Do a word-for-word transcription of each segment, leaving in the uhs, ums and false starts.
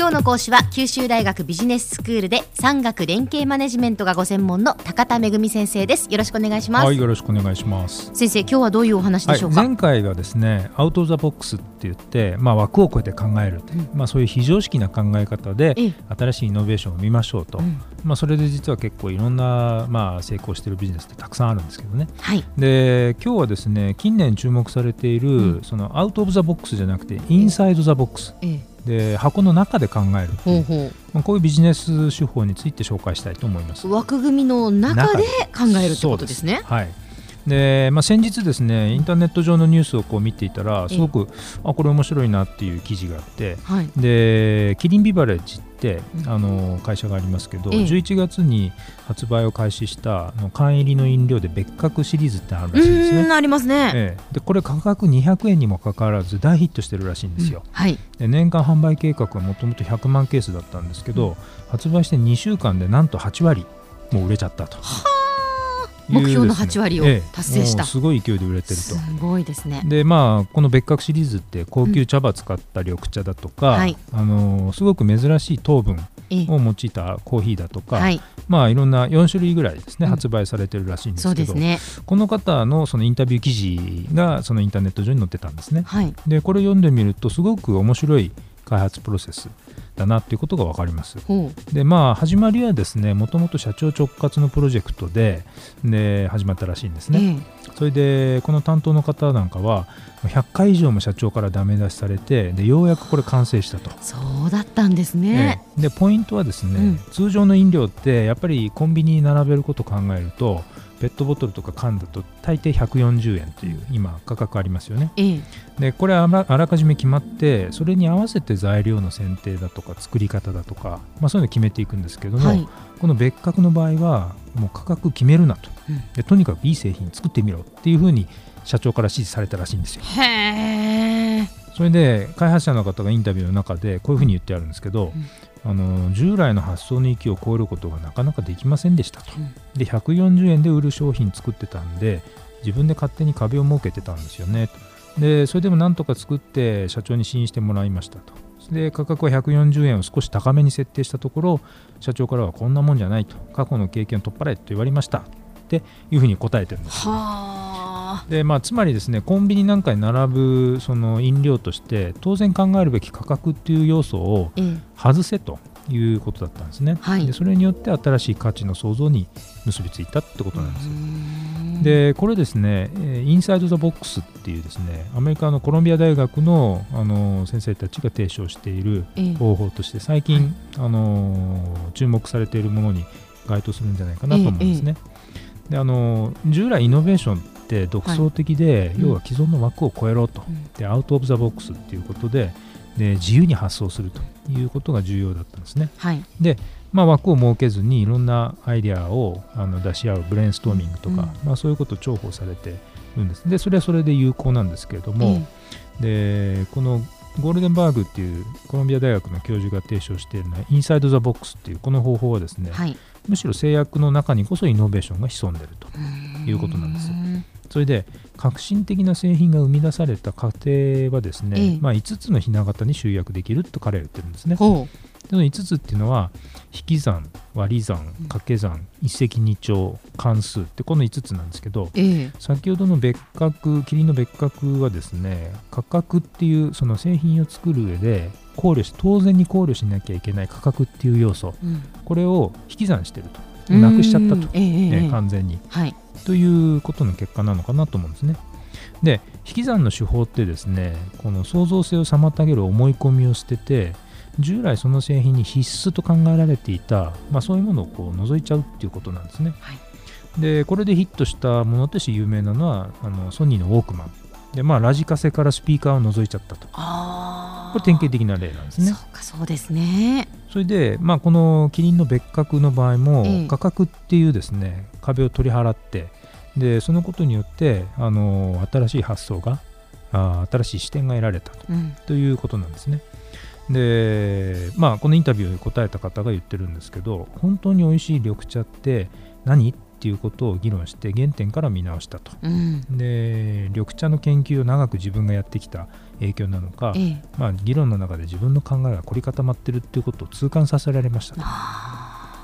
今日の講師は九州大学ビジネススクールで産学連携マネジメントがご専門の高田恵先生です。よろしくお願いします。はい、よろしくお願いします。先生、今日はどういうお話でしょうか。はい、前回はですね、アウト・オブ・ザ・ボックスって言って、まあ、枠を超えて考えるという、うん、まあ、そういう非常識な考え方で新しいイノベーションを見ましょうと、うん、まあ、それで実は結構いろんな、まあ、成功しているビジネスってたくさんあるんですけどね。はい、で今日はですね、近年注目されている、うん、そのアウト・オブ・ザ・ボックスじゃなくてインサイド・ザ・ボックス、えーえーで箱の中で考えるという、ほうほう、まあ、こういうビジネス手法について紹介したいと思います。枠組みの中で考えるということですね。はい。でまあ、先日ですね、インターネット上のニュースをこう見ていたら、すごくあこれ面白いなっていう記事があって、はい、でキリンビバレッジってあの会社がありますけど、じゅういちがつに発売を開始したの缶入りの飲料で別格シリーズってあるらしいんですね。うん、ありますね。ええ、でこれ価格にひゃくえんにもかかわらず大ヒットしてるらしいんですよ。うん、はい、で年間販売計画はもともとひゃくまんケースだったんですけど、うん、発売してにしゅうかんでなんとはちわりもう売れちゃったと。目標のはちわりを達成した。ええ、すごい勢いで売れてると。すごいですね。で、まあ、この別格シリーズって高級茶葉使った緑茶だとか、うん、はい、あのすごく珍しい糖分を用いたコーヒーだとか、はい、まあ、いろんなよんしゅるいぐらいですね、うん、発売されてるらしいんですけど、そうですね、この方のそのインタビュー記事がそのインターネット上に載ってたんですね。はい、でこれを読んでみるとすごく面白い開発プロセスだなということが分かります。で、まあ、始まりはですね、もともと社長直轄のプロジェクト で, で始まったらしいんですね。ええ、それでこの担当の方なんかはひゃっかいいじょうも社長からダメ出しされて、でようやくこれ完成したと。そうだったんですね。ええ、でポイントはですね、うん、通常の飲料ってやっぱりコンビニに並べることを考えるとペットボトルとか缶だと大抵ひゃくよんじゅうえんという今価格ありますよね。ええ、でこれあら、あらかじめ決まって、それに合わせて材料の選定だとか作り方だとか、まあ、そういうのを決めていくんですけども、はい、この別格の場合はもう価格決めるなと、うん、でとにかくいい製品作ってみろっていうふうに社長から指示されたらしいんですよ。へー。それで開発者の方がインタビューの中でこういうふうに言ってあるんですけど、うん、あの従来の発想の域を超えることがなかなかできませんでしたと。うん、でひゃくよんじゅうえんで売る商品作ってたんで、自分で勝手に壁を設けてたんですよねと。でそれでもなんとか作って社長に試飲してもらいましたと。で価格はひゃくよんじゅうえんを少し高めに設定したところ、社長からはこんなもんじゃないと、過去の経験を取っ払えと言われましたっていうふうに答えてるんですよ。はー。でまあ、つまりですね、コンビニなんかに並ぶその飲料として当然考えるべき価格っていう要素を外せということだったんですね。はい、でそれによって新しい価値の創造に結びついたってことなんですよ。でこれですね、インサイド・ザ・ボックスっていうですね、アメリカのコロンビア大学 の, あの先生たちが提唱している方法として最近、はい、あの注目されているものに該当するんじゃないかなと思うんですね。であの従来イノベーションで独創的で、はい、要は既存の枠を超えろと、うん、でアウト・オブ・ザ・ボックスということ で, で自由に発想するということが重要だったんですね。はい、でまあ、枠を設けずにいろんなアイデアをあの出し合うブレインストーミングとか、うん、まあ、そういうことを重宝されているんです。でそれはそれで有効なんですけれども、うん、でこのゴールデンバーグっていうコロンビア大学の教授が提唱しているのはインサイド・ザ・ボックスっていうこの方法はですね、はい、むしろ制約の中にこそイノベーションが潜んでいるということなんです。それで革新的な製品が生み出された過程はですね、ええ、まあ、いつつのひな形に集約できると彼は言ってるんですね。ほう。でそのいつつっていうのは引き算、割り算、掛け算、一石二鳥、関数ってこのいつつなんですけど、ええ、先ほどの別格、キリンの別格はですね、価格っていうその製品を作る上で考慮し当然に考慮しなきゃいけない価格っていう要素、うん、これを引き算してると、なくしちゃったと、ええええ、完全に。はい、ということの結果なのかなと思うんですね。で引き算の手法ってですね、この創造性を妨げる思い込みを捨てて、従来その製品に必須と考えられていた、まあ、そういうものをこう除いちゃうっていうことなんですね。はい、でこれでヒットしたものとして有名なのはあのソニーのウォークマンで、まあ、ラジカセからスピーカーを除いちゃったと。あ、これ典型的な例なんですね。そうか、そうですね。それで、まあ、このキリンの別格の場合も価格っていうですね、ええ、壁を取り払って、でそのことによってあの新しい発想があ新しい視点が得られた と,、うん、ということなんですね。で、まあ、このインタビューに答えた方が言ってるんですけど、本当に美味しい緑茶って何っっていうことを議論して原点から見直したと、うん、で緑茶の研究を長く自分がやってきた影響なのか、ええまあ、議論の中で自分の考えが凝り固まってるっていうことを痛感させられました、ね、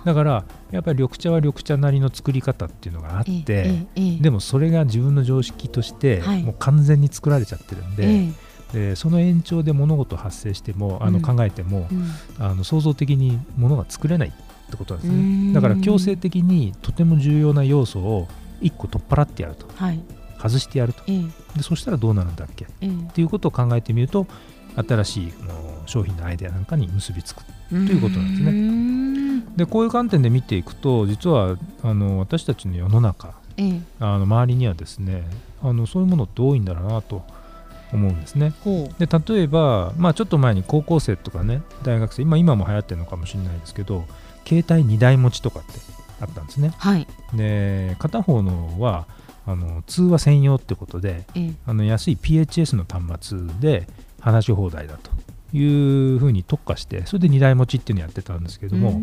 だからやっぱり緑茶は緑茶なりの作り方っていうのがあって、ええええ、でもそれが自分の常識としてもう完全に作られちゃってるんで、はいええでその延長で物事発生してもあの考えても、うんうん、あの創造的に物が作れないってことなんですね。だから強制的にとても重要な要素をいっこ取っ払ってやると、はい、外してやると、えー、でそしたらどうなるんだっけ、えー、っていうことを考えてみると新しいの商品のアイデアなんかに結びつくということなんですね。うんでこういう観点で見ていくと実はあの私たちの世の中、えー、あの周りにはですねあのそういうものって多いんだろうなと思うんですね。で例えば、まあ、ちょっと前に高校生とかね大学生 今, 今も流行ってるのかもしれないですけど携帯にだい持ちとかってあったんですね、はい、で片方のはあの通話専用ってことで、えー、あの安い ピーエイチエス の端末で話し放題だというふうに特化してそれでにだい持ちっていうのをやってたんですけども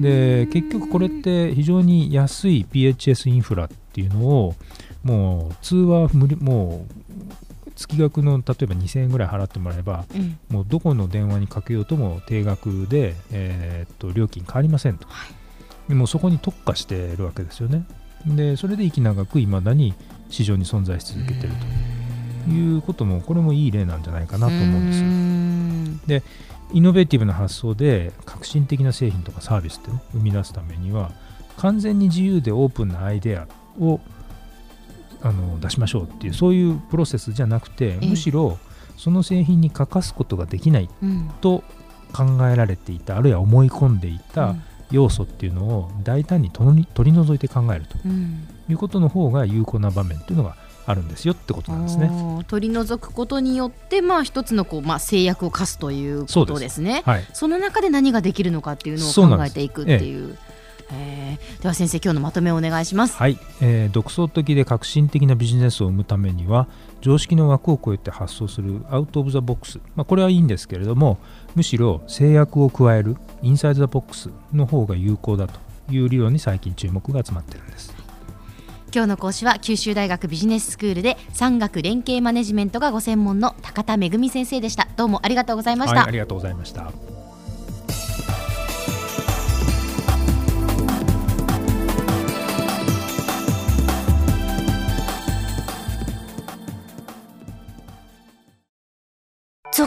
で結局これって非常に安い ピーエイチエス インフラっていうのをもう通話無理もう月額の例えばにせんえんぐらい払ってもらえば、うん、もうどこの電話にかけようとも定額で、えー、っと料金変わりませんと、はい、もうそこに特化しているわけですよね。でそれで息長くいまだに市場に存在し続けているということもこれもいい例なんじゃないかなと思うんですよ。うんでイノベーティブな発想で革新的な製品とかサービスって、ね、生み出すためには完全に自由でオープンなアイデアをあの出しましょうっていうそういうプロセスじゃなくてむしろその製品に欠かすことができないと考えられていた、うん、あるいは思い込んでいた要素っていうのを大胆に取り除いて考えるということの方が有効な場面っていうのがあるんですよってことなんですね。うん、取り除くことによって、まあ、一つのこう、まあ、制約を課すということですね。 そうです、はい、その中で何ができるのかっていうのを考えていくっていうえー、では先生今日のまとめをお願いします。はい、えー、独創的で革新的なビジネスを生むためには常識の枠を超えて発想するアウトオブザボックス、まあ、これはいいんですけれどもむしろ制約を加えるインサイドザボックスの方が有効だという理論に最近注目が集まっているんです。今日の講師は九州大学ビジネススクールで産学連携マネジメントがご専門の高田めぐみ先生でした。どうもありがとうございました。はい、ありがとうございました。ゾ